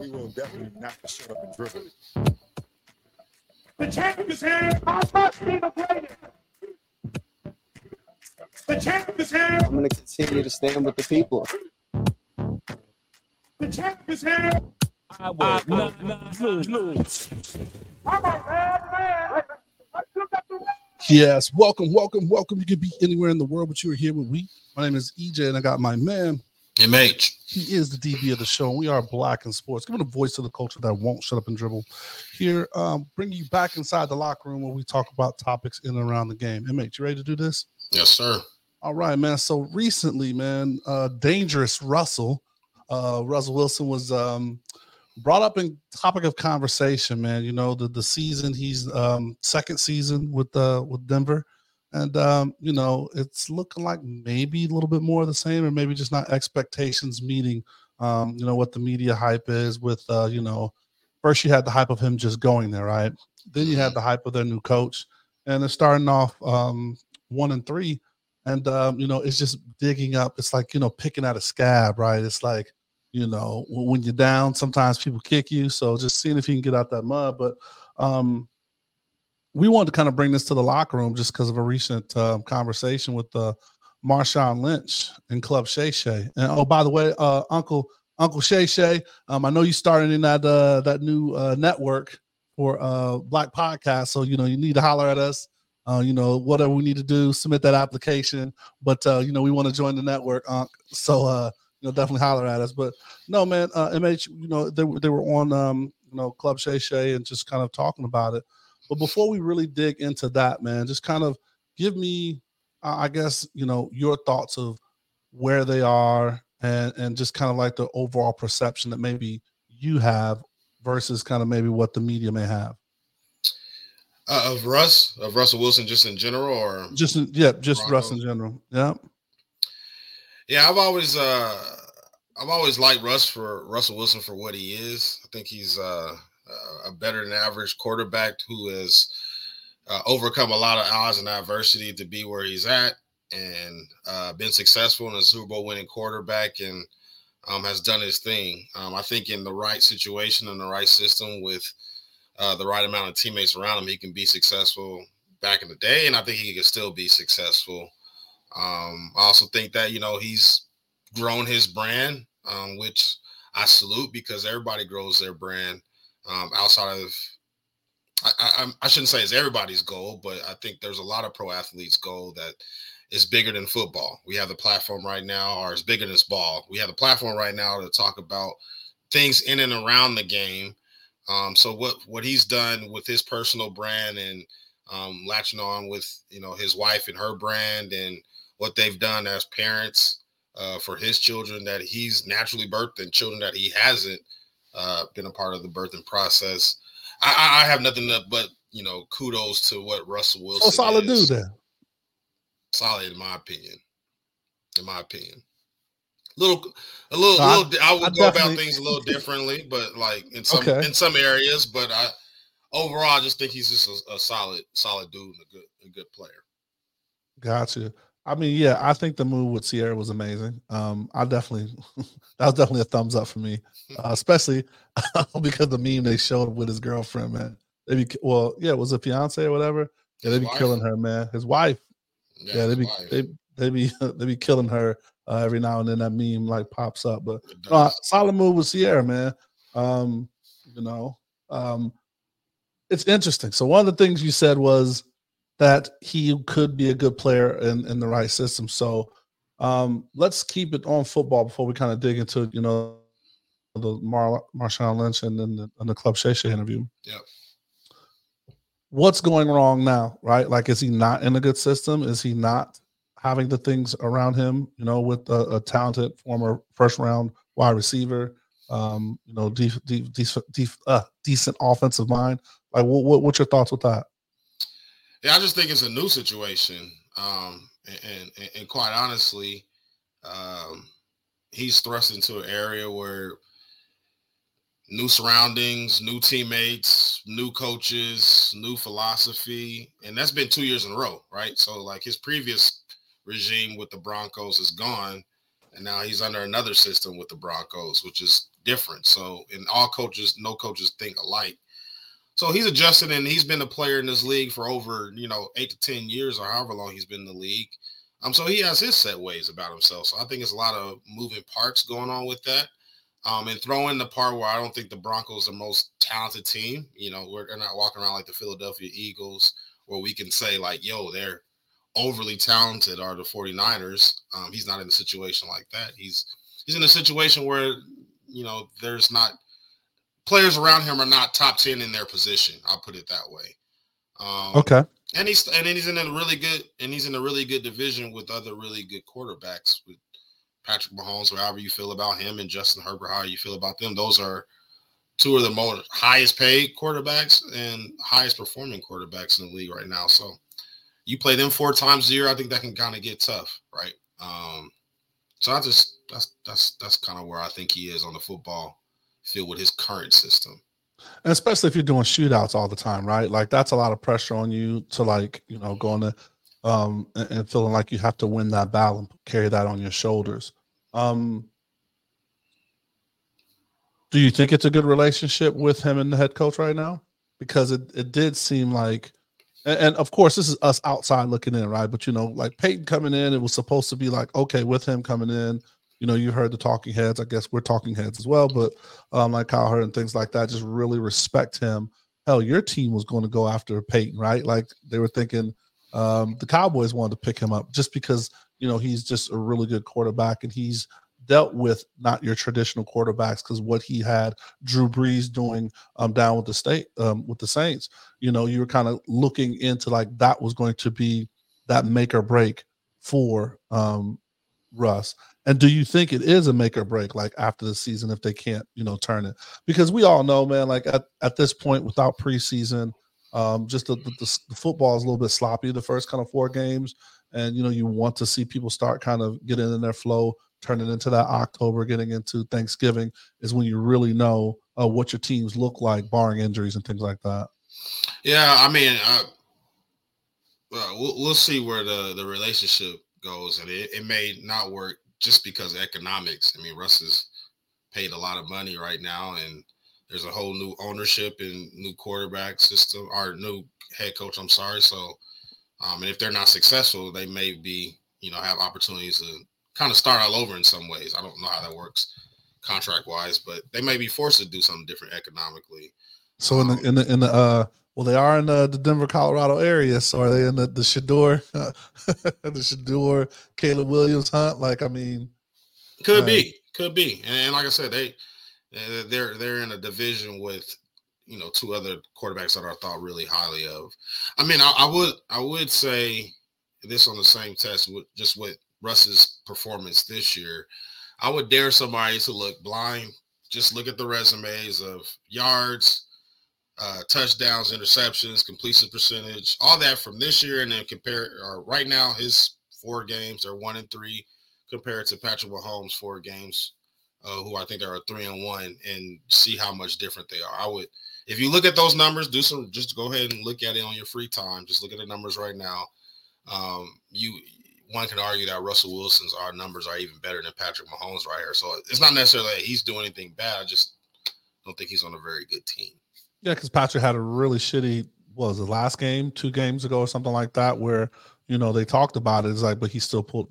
we will definitely not shut up and dribble. The champ is here. I must be the greatest. The champ is here. I'm going to continue to stand with the people. The champ is here. I will not lose. I'm a bad man. I took up the way. Yes, welcome. You could be anywhere in the world, but you are here with we. My name is EJ, and I got my man, MH. He is the DB of the show, and we are Black in Sports, giving a voice to the culture that won't shut up and dribble. Here, bring you back inside the locker room where we talk about topics in and around the game. MH, you ready to do this? Yes, sir. All right, man. So recently, man, dangerous Russell Wilson was brought up in topic of conversation, man. You know, the season, he's second season with Denver. And, you know, it's looking like maybe a little bit more of the same, or maybe just not expectations meeting, you know, what the media hype is with, you know, first you had the hype of him just going there, right? Then you had the hype of their new coach. And they're starting off 1-3. And, you know, it's just digging up. It's like, you know, picking out a scab, right? It's like, you know, when you're down, sometimes people kick you. So just seeing if you can get out that mud. But we wanted to kind of bring this to the locker room just because of a recent conversation with Marshawn Lynch and Club Shay Shay. And, oh, by the way, Uncle Shay Shay, I know you started in that new network for Black Podcast. So, you know, you need to holler at us. You know, whatever we need to do, submit that application. But, you know, we want to join the network, Unc. So, you know, definitely holler at us. But no, man, MH, you know, they were on, you know, Club Shay Shay and just kind of talking about it. But before we really dig into that, man, just kind of give me, I guess, you know, your thoughts of where they are and just kind of like the overall perception that maybe you have versus kind of maybe what the media may have. Of Russell Wilson just in general, or? Just Russ in general. Yeah. Yeah, I've always liked Russell Wilson for what he is. I think he's a better than average quarterback who has overcome a lot of odds and adversity to be where he's at, and been successful and a Super Bowl winning quarterback, and has done his thing. I think in the right situation, in the right system, with the right amount of teammates around him, he can be successful back in the day, and I think he can still be successful. I also think that, you know, he's grown his brand, which I salute, because everybody grows their brand outside of, I shouldn't say it's everybody's goal, but I think there's a lot of pro athletes' goal that is bigger than football. We have the platform right now, or it's bigger than this ball. We have the platform right now to talk about things in and around the game. So what he's done with his personal brand and latching on with, you know, his wife and her brand and what they've done as parents for his children that he's naturally birthed and children that he hasn't been a part of the birthing process. I have nothing but, you know, kudos to what Russell Wilson is. Solid dude there. Solid, in my opinion. I would go about things a little differently, but like in some areas, but overall, I just think he's just a solid dude and a good player. Gotcha. I mean, yeah, I think the move with Ciara was amazing. That was definitely a thumbs up for me, especially because the meme they showed with his girlfriend, man. It was a fiance or whatever. Yeah, they be killing her, man. His wife. Yeah, they be killing her every now and then. That meme like pops up, but solid move with Ciara, man. You know. It's interesting. So one of the things you said was that he could be a good player in the right system. So let's keep it on football before we kind of dig into, you know, the Marshawn Lynch and then the Club Shay Shay interview. Yeah. What's going wrong now, right? Like, is he not in a good system? Is he not having the things around him, you know, with a talented former first-round wide receiver, you know, decent offensive mind? Like, what's your thoughts with that? Yeah, I just think it's a new situation, and quite honestly, he's thrust into an area where new surroundings, new teammates, new coaches, new philosophy, and that's been 2 years in a row, right? So, like, his previous regime with the Broncos is gone, and now he's under another system with the Broncos, which is different. So, and all coaches, no coaches think alike. So he's adjusted, and he's been a player in this league for over, 8 to 10 years or however long he's been in the league. So he has his set ways about himself. So I think it's a lot of moving parts going on with that. And throw in the part where I don't think the Broncos are the most talented team. They're not walking around like the Philadelphia Eagles where we can say like, yo, they're overly talented, or the 49ers. He's not in a situation like that. He's in a situation where, there's not – players around him are not top 10 in their position. I'll put it that way. Okay. And he's in a really good division with other really good quarterbacks with Patrick Mahomes, or however you feel about him, and Justin Herbert, how you feel about them. Those are two of the most highest paid quarterbacks and highest performing quarterbacks in the league right now. So you play them 4 times a year. I think that can kind of get tough. Right. So I just, that's kind of where I think he is on the football field with his current system. And especially if you're doing shootouts all the time, right? Like that's a lot of pressure on you to going to and feeling like you have to win that battle and carry that on your shoulders. Do you think it's a good relationship with him and the head coach right now? Because it did seem like, and of course this is us outside looking in, right? But Peyton coming in, it was supposed to be like, okay, with him coming in, you heard the talking heads. I guess we're talking heads as well, but like Cowherd and things like that, just really respect him. Hell, your team was going to go after Peyton, right? Like they were thinking the Cowboys wanted to pick him up just because, he's just a really good quarterback and he's dealt with not your traditional quarterbacks, because what he had Drew Brees doing down with with the Saints, you were kind of looking into like that was going to be that make or break for Russ. And do you think it is a make or break, like after the season, if they can't, turn it? Because we all know, man, like at this point, without preseason, just the football is a little bit sloppy the first kind of 4 games. And, you want to see people start kind of getting in their flow, turning into that October, getting into Thanksgiving is when you really know what your teams look like, barring injuries and things like that. Yeah, I mean, we'll see where the relationship goes. And it may not work. Just because of economics. I mean, Russ is paid a lot of money right now, and there's a whole new ownership and new quarterback system, or new head coach, I'm sorry. So, and if they're not successful, they may be, have opportunities to kind of start all over in some ways. I don't know how that works contract-wise, but they may be forced to do something different economically. So well, they are in the Denver, Colorado area. So are they in the Shedeur, Caleb Williams hunt? Like, I mean, could be. And like I said, they're in a division with, 2 other quarterbacks that are thought really highly of. I mean, I would say this on the same test with just with Russ's performance this year. I would dare somebody to look blind. Just look at the resumes of yards, touchdowns, interceptions, completion percentage, all that from this year, and then compare right now his 4 games are 1-3 compared to Patrick Mahomes' 4 games, who I think are 3-1, and see how much different they are. I would, if you look at those numbers, just go ahead and look at it on your free time. Just look at the numbers right now. One can argue that Russell Wilson's numbers are even better than Patrick Mahomes right here. So it's not necessarily that he's doing anything bad. I just don't think he's on a very good team. Yeah, because Patrick had a really shitty, last game, 2 games ago or something like that, where, they talked about it. It's like, but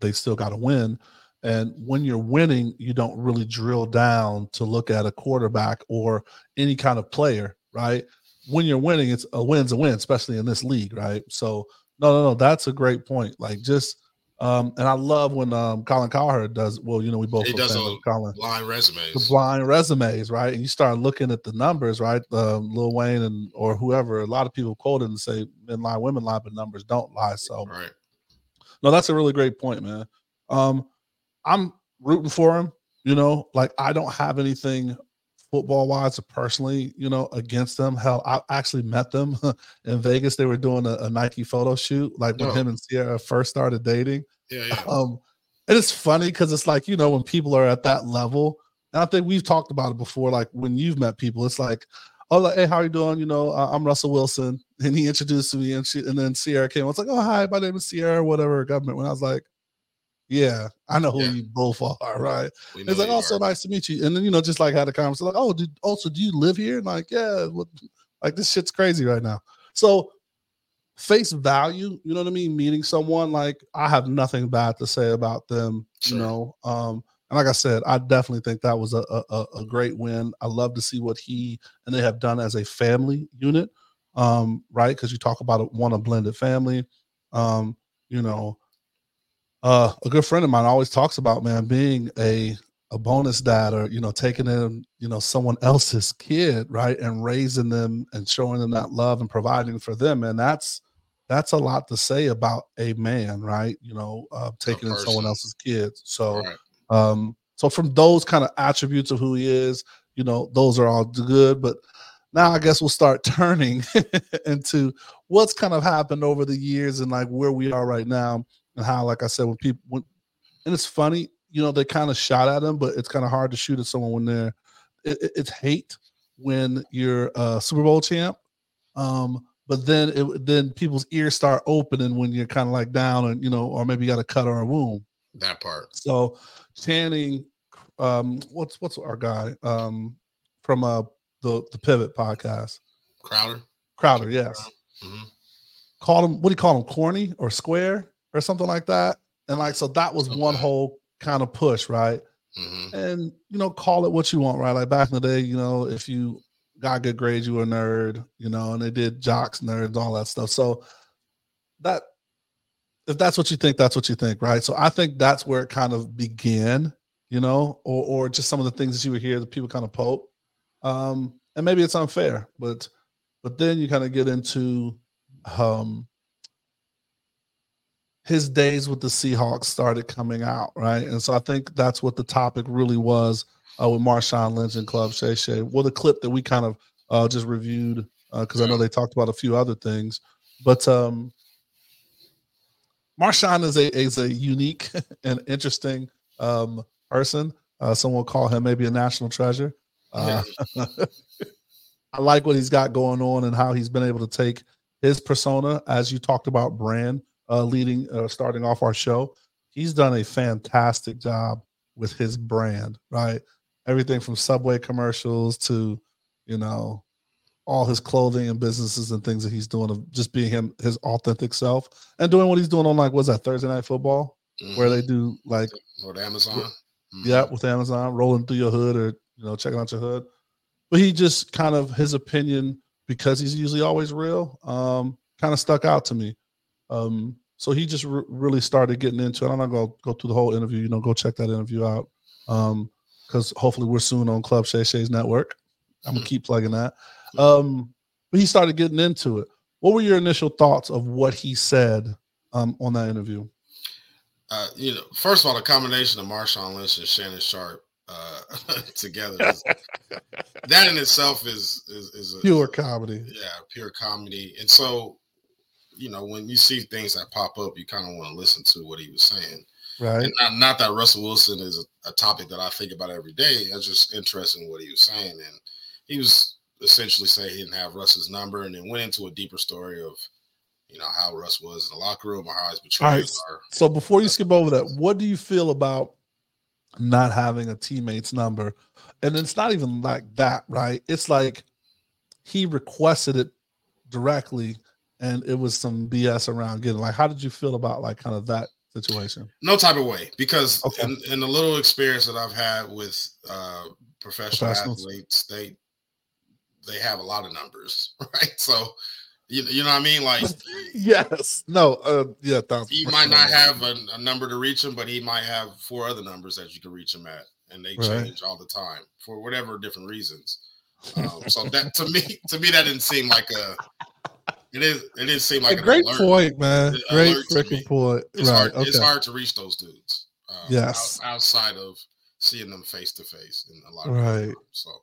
they still got to win. And when you're winning, you don't really drill down to look at a quarterback or any kind of player, right? When you're winning, it's a win, especially in this league, right? So, no, that's a great point. Like, just and I love when Colin Cowherd does. Well, we both does Colin blind resumes. The blind resumes, right? And you start looking at the numbers, right? Lil Wayne or whoever. A lot of people quote it and say, "Men lie, women lie, but numbers don't lie." So, right. No, that's a really great point, man. I'm rooting for him. Like I don't have anything football-wise or personally, against them. Hell, I actually met them in Vegas. They were doing a Nike photo shoot, like when him and Ciara first started dating. Yeah. And it's funny because it's like, when people are at that level, and I think we've talked about it before, like when you've met people, it's like, oh, like, hey, how are you doing? I'm Russell Wilson. And he introduced me, and then Ciara came. I was like, oh, hi, my name is Ciara, whatever, government. When I was like, Yeah, I know who you both are, right? It's like, oh, so nice to meet you. And then, you know, just like had a conversation, like, oh, dude, also, do you live here? And like, yeah, like this shit's crazy right now. So face value, you know what I mean? Meeting someone, like, I have nothing bad to say about them, you know? And like I said, I definitely think that was a great win. I love to see what he and they have done as a family unit, right? Because you talk about a blended family, you know. A good friend of mine always talks about, man, being a bonus dad, or, you know, taking in, you know, someone else's kid, right, and raising them and showing them that love and providing for them. And that's a lot to say about a man, right, you know, taking in someone else's kids. So, so from those kind of attributes of who he is, you know, those are all good. But now I guess we'll start turning into what's kind of happened over the years and, like, where we are right now. And how, like I said, when people, and it's funny, you know, they kind of shot at him, but it's kind of hard to shoot at someone when they're, it's hate when you're a Super Bowl champ. But then people's ears start opening when you're kind of like down and, you know, or maybe you got a cut or a wound. That part. So Channing, what's our guy from the Pivot podcast? Crowder, yes. Mm-hmm. Called him, what do you call him, corny or square? Or something like that. And like, so that was one whole kind of push, right? Mm-hmm. And, you know, call it what you want, right? Like back in the day, you know, if you got good grades, you were a nerd, you know, and they did jocks, nerds, all that stuff. So that, if that's what you think, that's what you think, right? So I think that's where it kind of began, you know, or just some of the things that you would hear that people kind of poke. And maybe it's unfair, but then you kind of get into, his days with the Seahawks started coming out, right? And so I think that's what the topic really was with Marshawn Lynch and Club Shay Shay. Well, the clip that we kind of just reviewed, because I know they talked about a few other things. But Marshawn is a unique and interesting person. Some will call him maybe a national treasure. I like what he's got going on and how he's been able to take his persona, as you talked about, brand. Starting off our show, he's done a fantastic job with his brand, right? Everything from Subway commercials to, you know, all his clothing and businesses and things that he's doing of just being him, his authentic self, and doing what he's doing on, like, what's that, Thursday Night Football, where they do, like, with Amazon, with Amazon, rolling through your hood or, you know, checking out your hood. But he just kind of, his opinion, because he's usually always real, kind of stuck out to me. So he just really started getting into it. I'm not going to go through the whole interview, you know, go check that interview out. Cause hopefully we're soon on Club Shay Shay's network. I'm going to keep plugging that. But he started getting into it. What were your initial thoughts of what he said, on that interview? You know, first of all, the combination of Marshawn Lynch and Shannon Sharpe, together. That in itself is pure comedy. Yeah. Pure comedy. And so, you know, when you see things that pop up, you kind of want to listen to what he was saying. Right. And not that Russell Wilson is a topic that I think about every day. It's just interesting what he was saying. And he was essentially saying he didn't have Russ's number, and then went into a deeper story of, you know, how Russ was in the locker room or how his betrayals are. So before you skip over that, what do you feel about not having a teammate's number? And it's not even like that, right? It's like he requested it directly. And it was some BS around getting, like, how did you feel about, like, kind of that situation? No type of way, because in the little experience that I've had with professional athletes, they have a lot of numbers, right? So, you know what I mean? Like, he might not have a number to reach him, but he might have four other numbers that you can reach him at, and they change all the time for whatever different reasons. So that to me, that didn't seem like a. It didn't seem like a great point, man. Great freaking point. It's hard to reach those dudes. Yes. Outside of seeing them face to face in a lot of times. So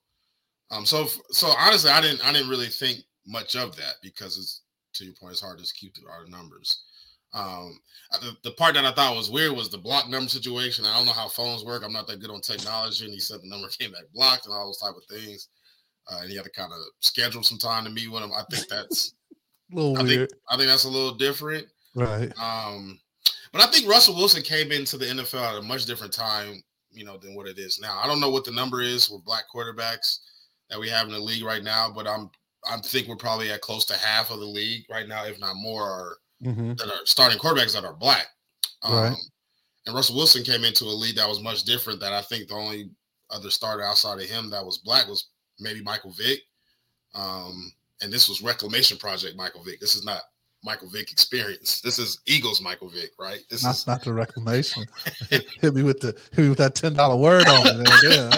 honestly, I didn't really think much of that, because it's, to your point, it's hard to keep our numbers. The part that I thought was weird was the block number situation. I don't know how phones work. I'm not that good on technology. And he said the number came back blocked and all those type of things. And he had to kind of schedule some time to meet with him. I think that's. A little weird. I think that's a little different, right? But I think Russell Wilson came into the NFL at a much different time, you know, than what it is now. I don't know what the number is with black quarterbacks that we have in the league right now, but I think we're probably at close to half of the league right now, if not more, are that are starting quarterbacks that are black. Right. And Russell Wilson came into a league that was much different. That I think the only other starter outside of him that was black was maybe Michael Vick. And this was Reclamation Project Michael Vick. This is not Michael Vick experience. This is Eagles Michael Vick, right? This is not the reclamation. hit me with that $10 word on it. Yeah.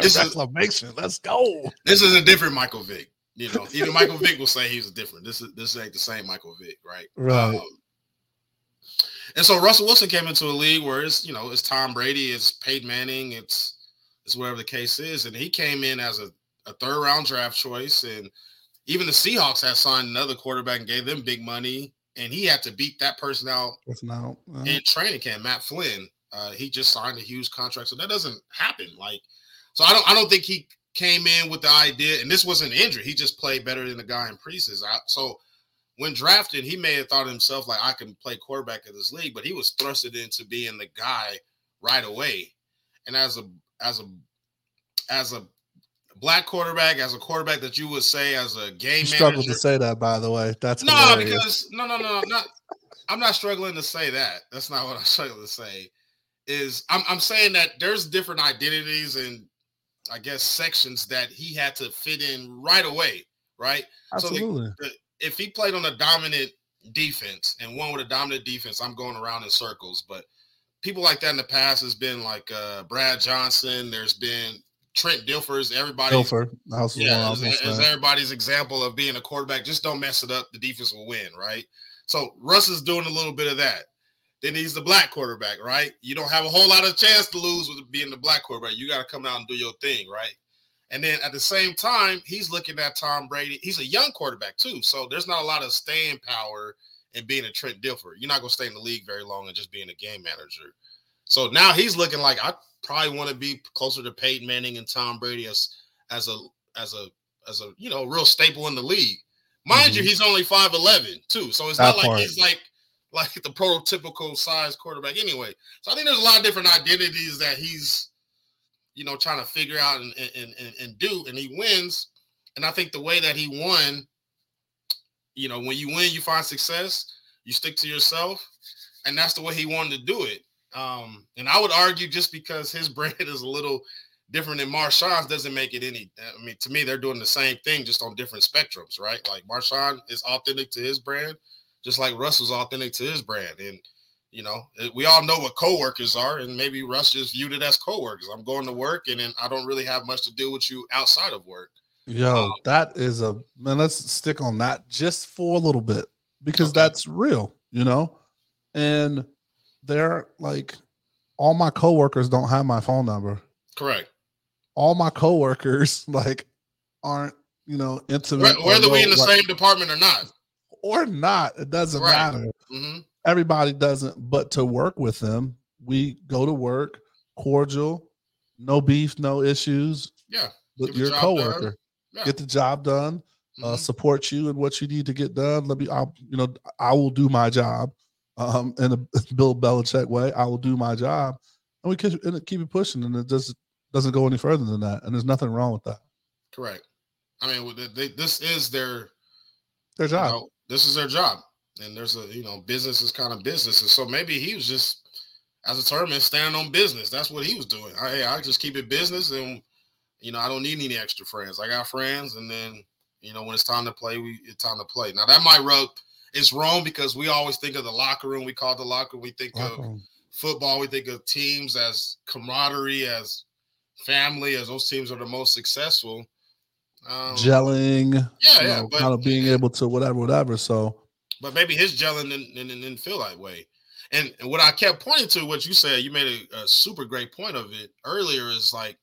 This reclamation. Let's go. This is a different Michael Vick. You know, even Michael Vick will say he's different. This ain't the same Michael Vick, right? Right. And so Russell Wilson came into a league where it's, you know, it's Tom Brady, it's Peyton Manning, it's whatever the case is, and he came in as a third round draft choice, and even the Seahawks had signed another quarterback and gave them big money, and he had to beat that person out in training camp. Matt Flynn, he just signed a huge contract, so that doesn't happen. Like, so I don't think he came in with the idea, and this wasn't an injury. He just played better than the guy in preseason. So when drafted, he may have thought to himself, like, I can play quarterback in this league, but he was thrusted into being the guy right away. And as a black quarterback, as a quarterback that you would say as a game manager. You struggled to say that, by the way. That's hilarious. I'm not struggling to say that. That's not what I'm struggling to say. I'm saying that there's different identities and I guess sections that he had to fit in right away, right? Absolutely. So if he played on a dominant defense and won with a dominant defense, I'm going around in circles. But people like that in the past has been like Brad Johnson. There's been Trent Dilfer's, everybody's example of being a quarterback. Just don't mess it up. The defense will win, right? So Russ is doing a little bit of that. Then he's the black quarterback, right? You don't have a whole lot of chance to lose with being the black quarterback. You got to come out and do your thing, right? And then at the same time, he's looking at Tom Brady. He's a young quarterback too, so there's not a lot of staying power in being a Trent Dilfer. You're not going to stay in the league very long and just being a game manager. So now he's looking like, I probably want to be closer to Peyton Manning and Tom Brady as a you know, real staple in the league. Mind you, he's only 5'11" too, so it's not like he's like the prototypical size quarterback anyway. So I think there's a lot of different identities that he's, you know, trying to figure out and do, and he wins. And I think the way that he won, you know, when you win, you find success, you stick to yourself, and that's the way he wanted to do it. And I would argue just because his brand is a little different than Marshawn's doesn't make it any. I mean, to me, they're doing the same thing just on different spectrums, right? Like Marshawn is authentic to his brand, just like Russ was authentic to his brand. And, you know, we all know what coworkers are, and maybe Russ just viewed it as coworkers. I'm going to work, and then I don't really have much to do with you outside of work. That is a man. Let's stick on that just for a little bit because that's real, you know, and. They're like, all my coworkers don't have my phone number. Correct. All my coworkers like aren't, you know, intimate. Whether we in the same department or not, it doesn't matter. Everybody doesn't, but to work with them, we go to work cordial, no beef, no issues. Yeah. With your coworker, get the job done. Support you in what you need to get done. I will do my job. In a Bill Belichick way, I will do my job, and we keep it pushing, and it just doesn't go any further than that. And there's nothing wrong with that. Correct. I mean, this is their job. You know, this is their job, and there's a, you know, business is kind of business, and so maybe he was just, as a term, standing on business. That's what he was doing. I just keep it business, and you know, I don't need any extra friends. I got friends, and then you know, when it's time to play, it's time to play. Now that might rub. It's wrong because we always think of the locker room. We call it the locker room. We think of football. We think of teams as camaraderie, as family, as those teams are the most successful. Gelling. Kind of being able to whatever. So, but maybe his gelling didn't feel that way. And what I kept pointing to, what you said, you made a super great point of it earlier, is like,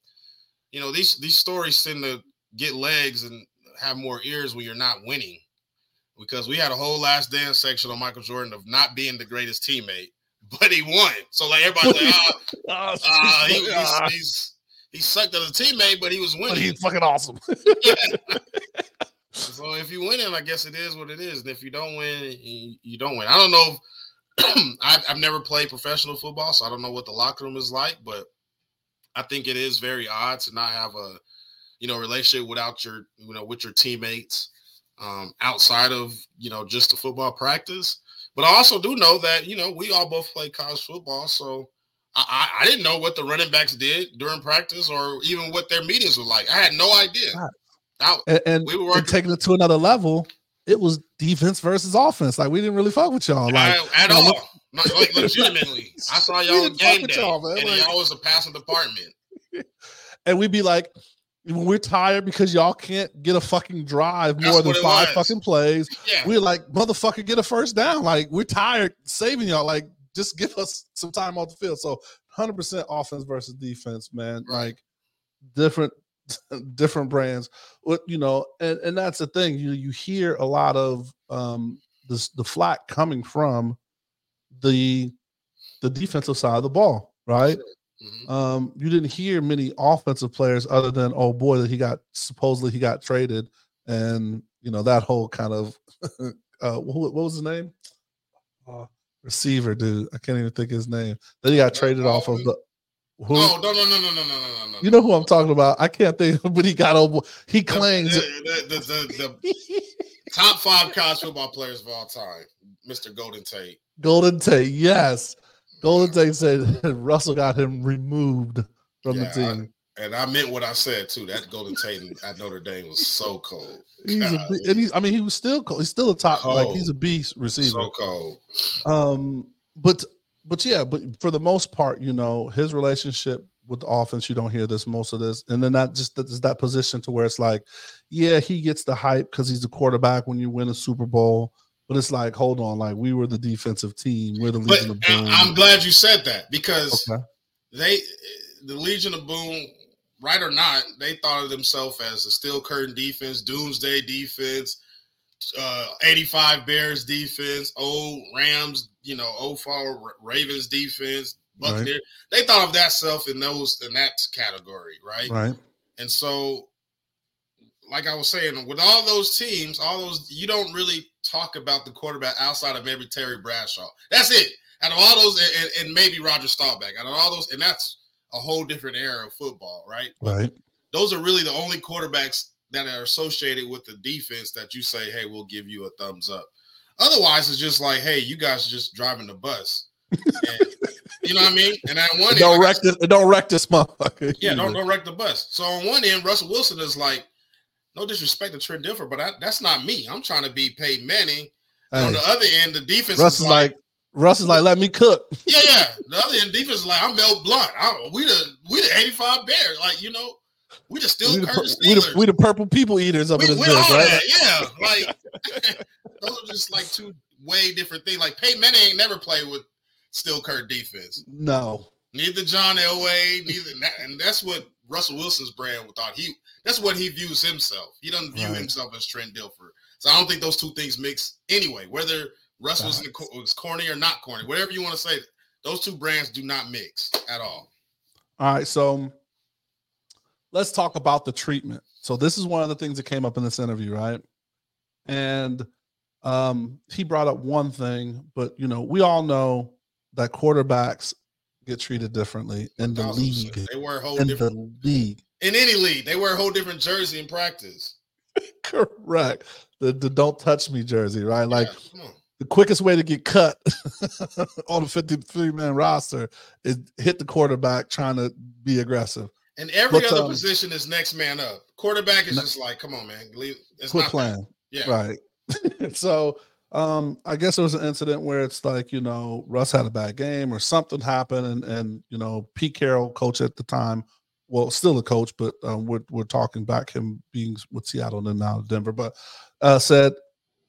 you know, these stories tend to get legs and have more ears when you're not winning. Because we had a whole Last Dance section on Michael Jordan of not being the greatest teammate, but he won. So like everybody's like, he sucked as a teammate, but he was winning. He's fucking awesome. So if you win it, I guess it is what it is. And if you don't win, you don't win. I don't know I've never played professional football, so I don't know what the locker room is like, but I think it is very odd to not have a, you know, relationship without your, you know, with your teammates outside of, you know, just the football practice. But I also do know that, you know, we all both play college football, so I didn't know what the running backs did during practice or even what their meetings were like. I had no idea. And taking it to another level, it was defense versus offense. Like, we didn't really fuck with y'all. Like, at all. Like, legitimately. I saw y'all game day, y'all, and like, y'all was a passing department. And we'd be like, we're tired because y'all can't get a fucking drive more than five fucking plays. Yeah. We're like, motherfucker, get a first down. Like, we're tired saving y'all. Like, just give us some time off the field. So 100% offense versus defense, man. Right. Like, different brands, you know, and that's the thing. You hear a lot of the flack coming from the defensive side of the ball, right? Mm-hmm. You didn't hear many offensive players other than, oh boy, that he got traded, and you know that whole kind of what was his name? Receiver dude, I can't even think of his name. Then he got traded off of the. Who? Oh, no. You know who I'm talking about. I can't think, but he got over. He claims the top five college football players of all time, Mr. Golden Tate. Golden Tate, yes. Golden Tate said Russell got him removed from the team. And I meant what I said, too. That Golden Tate at Notre Dame was so cold. He was still cold. He's still a top, like, he's a beast receiver. So cold. But for the most part, you know, his relationship with the offense, you don't hear this, most of this. And then that just is that position to where it's like, yeah, he gets the hype because he's the quarterback when you win a Super Bowl. But it's like, hold on, like, we were the defensive team. We're the Legion of Boom. I'm glad you said that because the Legion of Boom, right or not, they thought of themselves as the Steel Curtain defense, Doomsday defense, 85 Bears defense, old Rams, you know, old fall Ravens defense, Buccaneers. Right. They thought of that self in that category, right? Right. And so, like I was saying, with all those teams, you don't really talk about the quarterback outside of maybe Terry Bradshaw. That's it. Out of all those, and maybe Roger Staubach. Out of all those, and that's a whole different era of football, right? Right. But those are really the only quarterbacks that are associated with the defense that you say, hey, we'll give you a thumbs up. Otherwise, it's just like, hey, you guys are just driving the bus. And, you know what I mean? And on one end, don't wreck this motherfucker. Yeah, don't wreck the bus. So on one end, Russell Wilson is like, no disrespect to Trent Dilfer, but that's not me. I'm trying to be Peyton Manning. Hey, on the other end, the defense is like, let me cook. Yeah. The other end, defense is like, I'm Mel Blount. We the 85 Bears. Like, you know, we the Steel Curtain Steelers. We the purple people eaters up in this bitch, right? Yeah, like those are just like two way different things. Like Peyton Manning ain't never played with Steel Curtain defense. No, neither John Elway, and that's what Russell Wilson's brand thought that's what he views himself. He doesn't view himself as Trent Dilfer. So I don't think those two things mix anyway. Whether Russell was corny or not corny, whatever you want to say, those two brands do not mix at all. All right, so. Let's talk about the treatment. So this is one of the things that came up in this interview, right? And he brought up one thing, but, you know, we all know that quarterbacks get treated differently in the league. They wear a whole different league. In any league, they wear a whole different jersey in practice. Correct. The don't touch me jersey, right? Like the quickest way to get cut on a 53-man roster is hit the quarterback trying to be aggressive. And every other position is next man up. Quarterback is just like, come on, man. Quit playing. Yeah. Right. So I guess there was an incident where it's like, you know, Russ had a bad game or something happened. And you know, Pete Carroll, coach at the time, well, still a coach, but we're talking back him being with Seattle and now Denver, but said,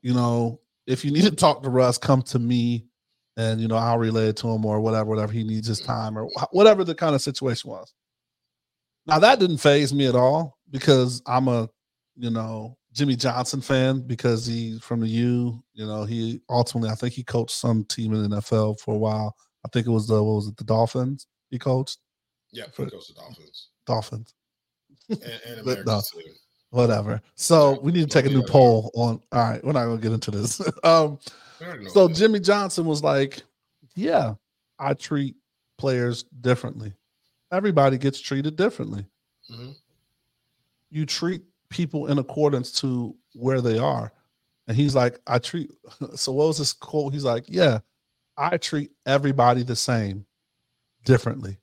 you know, if you need to talk to Russ, come to me and, you know, I'll relay it to him or whatever he needs his time or whatever the kind of situation was. Now, that didn't faze me at all because I'm a, you know, Jimmy Johnson fan because he's from the U. You know, he ultimately, I think he coached some team in the NFL for a while. I think it was the Dolphins he coached? Yeah, he coached the Dolphins. And American team. Whatever. So we need to take a new poll on. All right, we're not going to get into this. So Jimmy Johnson was like, yeah, I treat players differently. Everybody gets treated differently. Mm-hmm. You treat people in accordance to where they are. And he's like, I treat. So what was this quote? He's like, yeah, I treat everybody the same, differently.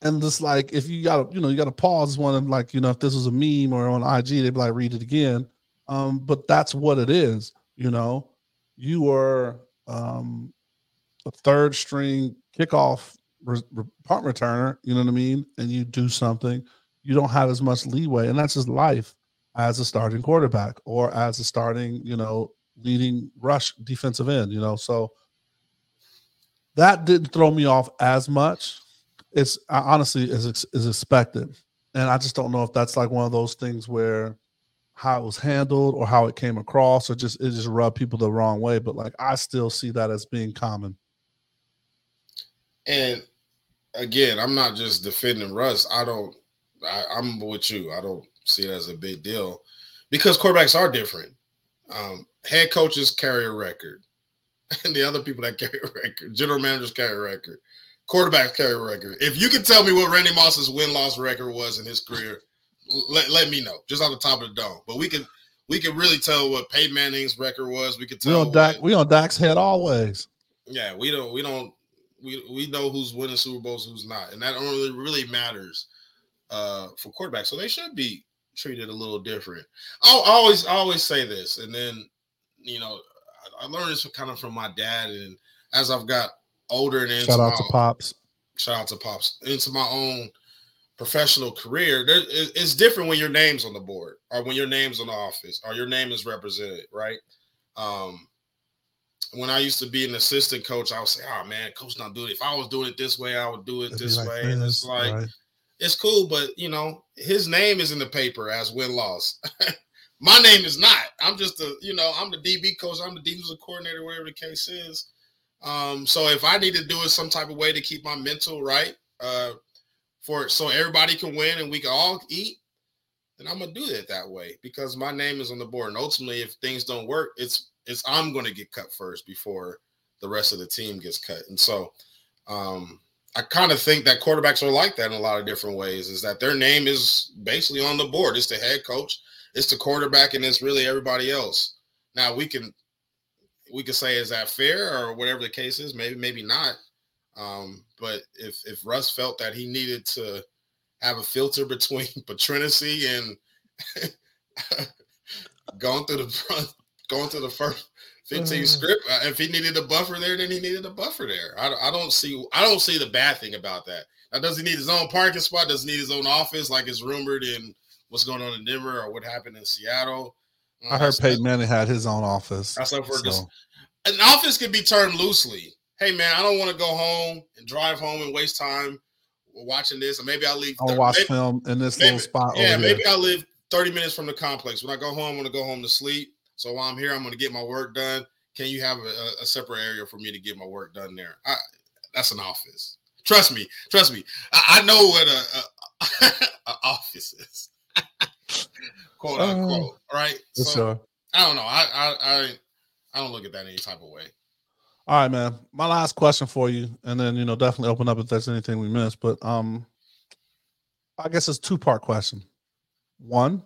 And just like, if you got to, you got to pause one and like, if this was a meme or on IG, they'd be like, read it again. But that's what it is. You are a third string kickoff punt returner. You know what I mean? And you do something, you don't have as much leeway. And that's just life as a starting quarterback or as a starting, leading rush defensive end, so that didn't throw me off as much. It's honestly is expected. And I just don't know if that's like one of those things where how it was handled or how it came across or it just rubbed people the wrong way. But like, I still see that as being common. And again, I'm not just defending Russ. I'm with you. I don't see it as a big deal because quarterbacks are different. Head coaches carry a record, and the other people that carry a record, general managers carry a record, quarterbacks carry a record. If you could tell me what Randy Moss's win-loss record was in his career, let me know, just on the top of the dome. But we can really tell what Peyton Manning's record was. We could tell. We on Dak's head always. Yeah, we know who's winning Super Bowls, who's not, and that only really matters for quarterbacks. So they should be treated a little different. I'll always say this, and then I learned this kind of from my dad, and as I've got older and shout out to Pops into my own professional career, it's different when your name's on the board or when your name's on the office or your name is represented, right? When I used to be an assistant coach, I would say, oh man, coach not doing it. If I was doing it this way, I would do it this way. And it's like, right. It's cool, but his name is in the paper as win-loss. My name is not. I'm just I'm the DB coach. I'm the defensive coordinator, whatever the case is. So if I need to do it some type of way to keep my mental right, so everybody can win and we can all eat, then I'm gonna do it that way because my name is on the board. And ultimately, if things don't work, it's I'm gonna get cut first before the rest of the team gets cut. And so, I kind of think that quarterbacks are like that in a lot of different ways, is that their name is basically on the board. It's the head coach, it's the quarterback, and it's really everybody else. Now we can say, is that fair or whatever the case is? Maybe not. But if Russ felt that he needed to have a filter between patrinacy and going through the first 15 script, if he needed a buffer there, then he needed a buffer there. I don't see the bad thing about that. Now, does he need his own parking spot? Does he need his own office, like it's rumored in what's going on in Denver or what happened in Seattle? I heard Peyton Manning had his own office. That's up for an office could be termed loosely. Hey man, I don't want to go home and drive home and waste time watching this. Or maybe I'll leave. I'll watch film in this little spot. Yeah, maybe I live 30 minutes from the complex. When I go home, I'm gonna go home to sleep. So while I'm here, I'm going to get my work done. Can you have a separate area for me to get my work done there? That's an office. Trust me. I know what an office is, quote unquote. Right? So sure. I don't know. I don't look at that any type of way. All right, man. My last question for you, and then definitely open up if there's anything we missed. But I guess it's a two-part question. One.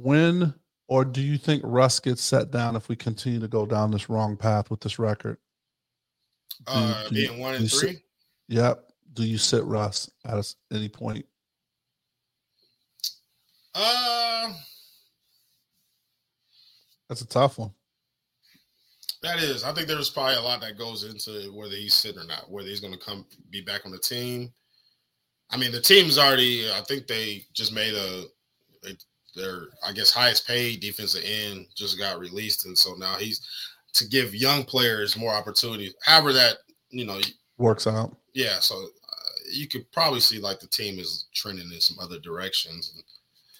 When or do you think Russ gets set down if we continue to go down this wrong path with this record? Being 1-3? Yep. Do you sit Russ at any point? That's a tough one. That is. I think there's probably a lot that goes into whether he's sitting or not, whether he's going to be back on the team. I mean, the team's already, I think they just made their, I guess, highest paid defensive end just got released. And so now he's to give young players more opportunity. However that, works out. Yeah. So you could probably see like the team is trending in some other directions.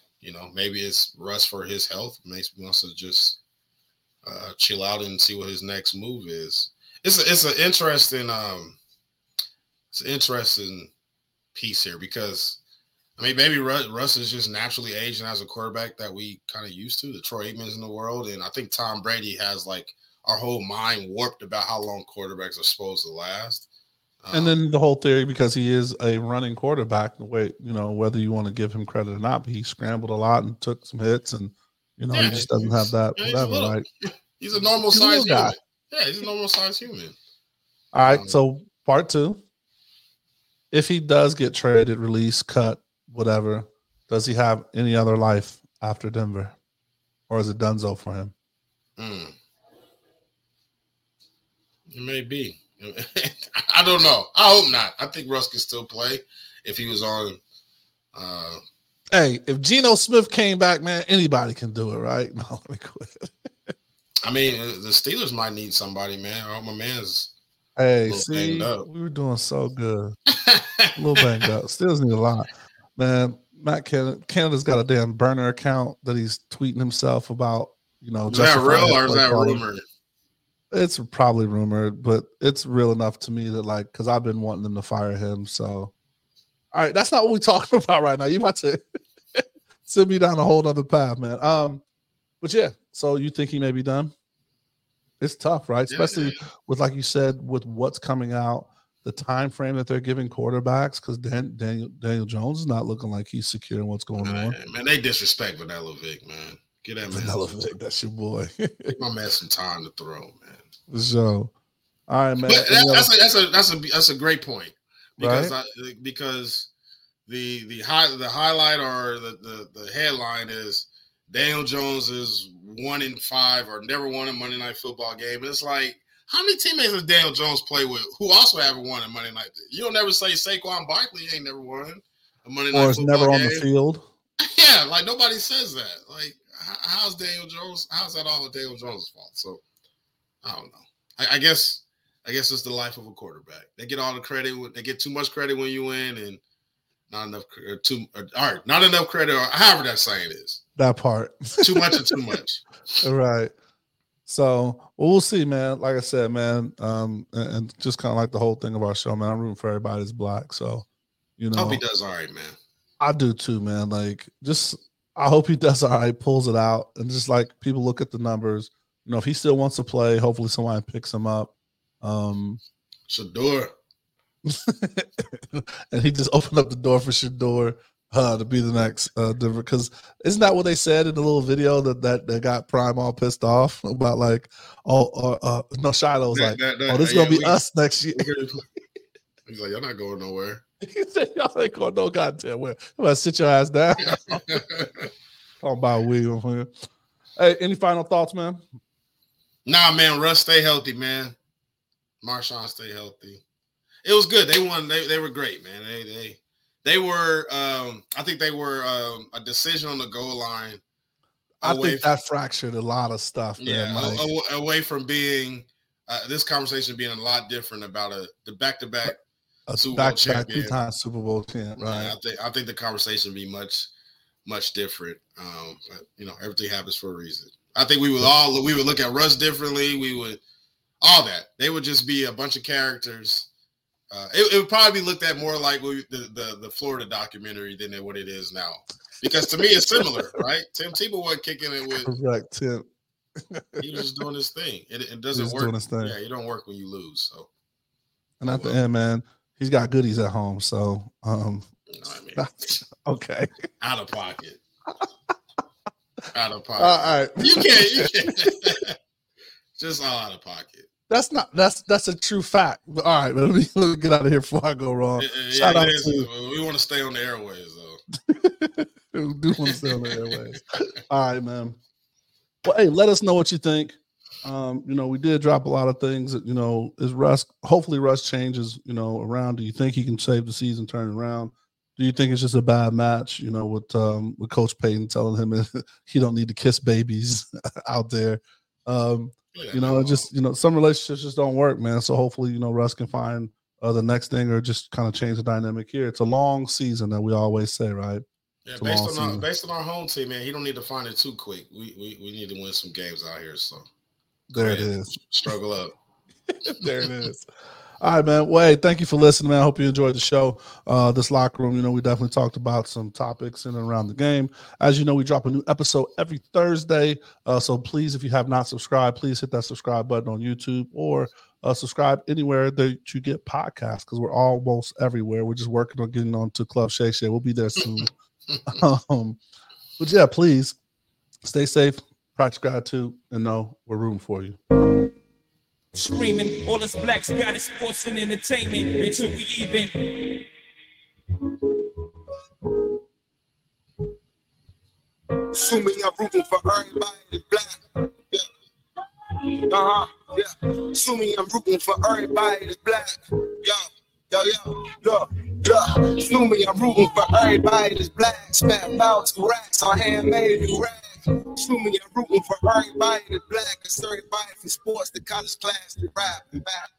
And, maybe it's Russ for his health. Maybe he wants to just chill out and see what his next move is. It's an interesting piece here because I mean, maybe Russ is just naturally aging as a quarterback that we kind of used to, the Troy Aikmans in the world. And I think Tom Brady has like our whole mind warped about how long quarterbacks are supposed to last. And then the whole theory, because he is a running quarterback, whether you want to give him credit or not, but he scrambled a lot and took some hits, and he just doesn't have that. He's a normal size guy. Yeah, he's a normal size human. All right, so part two. If he does get traded, released, cut, whatever, does he have any other life after Denver? Or is it donezo for him? It may be. I don't know. I hope not. I think Russ can still play if he was on. Hey, if Geno Smith came back, man, anybody can do it, right? No, let me quit. I mean, the Steelers might need somebody, man. Oh, my man's. Hey, see, we were doing so good. A little banged up. Steelers need a lot, man. Matt Canada's got a damn burner account that he's tweeting himself about. Is that real or is that rumor? It's probably rumored, but it's real enough to me that, because I've been wanting them to fire him. So, all right, that's not what we're talking about right now. You about to send me down a whole other path, man. But yeah, so you think he may be done? It's tough, right? Especially with, like you said, with what's coming out, the time frame that they're giving quarterbacks, because Daniel Jones is not looking like he's secure in what's going on. Man, they disrespect Vanilla Vic, man. Get that Vanilla Vic, that's your boy. Give my man some time to throw, man. So, all right, man. But that's a great point, because right? Because the highlight or the headline is Daniel Jones is 1-5 or never won a Monday Night Football game. And it's like, how many teammates does Daniel Jones play with who also haven't won a Monday Night? You don't ever say Saquon Barkley ain't never won a Monday Night Football game. Or is never on the field. Yeah, nobody says that. How's Daniel Jones? How's that all Daniel Jones' fault? So, I don't know. I guess it's the life of a quarterback. They get all the credit. They get too much credit when you win, and not enough credit, or however that saying is. That part. Too much or too much. All right. So we'll see, man. Like I said, man, and just kind of like the whole thing of our show, man, I'm rooting for everybody that's black. So, I hope he does all right, man. I do too, man. I hope he does all right, pulls it out, and just people look at the numbers. If he still wants to play, hopefully somebody picks him up. Shedeur. And he just opened up the door for Shedeur to be the next Denver. Because isn't that what they said in the little video that got Prime all pissed off about? Shiloh's this is going to be us next year. He's like, y'all not going nowhere. He said, y'all ain't going no goddamn way. I'm going to sit your ass down. Talking about William. Hey, any final thoughts, man? Nah, man. Russ, stay healthy, man. Marshawn, stay healthy. It was good. They won. They were great, man. They were. I think they were a decision on the goal line. I think that fractured a lot of stuff. Man. Yeah, away from being this conversation being a lot different about the back-to-back. A back-to-back two-time Super Bowl champ, right? Yeah, I think the conversation would be much, much different. But, everything happens for a reason. I think we would look at Russ differently. We would all that. They would just be a bunch of characters. It would probably be looked at more like the Florida documentary than what it is now, because to me it's similar, right? Tim Tebow wasn't kicking it with correct Tim. He was just doing his thing. It doesn't work. Yeah, you don't work when you lose. So, and at the end, man. He's got goodies at home, so I mean, okay. Out of pocket. All right. You can't. Just all out of pocket. That's a true fact. All right, but let me get out of here before I go wrong. We want to stay on the airways though. We do want to stay on the airways. All right, man. Well, hey, let us know what you think. We did drop a lot of things that, is Russ, hopefully Russ changes, around. Do you think he can save the season, turn around? Do you think it's just a bad match, with Coach Payton telling him he don't need to kiss babies out there? Some relationships just don't work, man. So hopefully, Russ can find the next thing or just kind of change the dynamic here. It's a long season that we always say, right? Yeah, based on our home team, man, he don't need to find it too quick. We need to win some games out here, so. There it is. Struggle up. There it is. All right, man. Well, hey, thank you for listening, man. I hope you enjoyed the show. This locker room, you know, we definitely talked about some topics in and around the game. As you know, we drop a new episode every Thursday. So please, if you have not subscribed, please hit that subscribe button on YouTube or subscribe anywhere that you get podcasts, because we're almost everywhere. We're just working on getting on to Club Shay Shay. We'll be there soon. But yeah, please stay safe, practice gratitude, and know we're rooting for you. Screaming, all us blacks got is sports and entertainment until we even. Assuming I'm rooting for everybody black. Yeah. Yeah. Assuming I'm rooting for everybody that's black. Yeah. Yeah, yeah, yeah, yeah. Assuming I'm rooting for everybody that's black. Spat mouths, racks, our handmade new racks. Assuming I'm rooting for everybody that's black, it's everybody from sports to college class to rap and battle.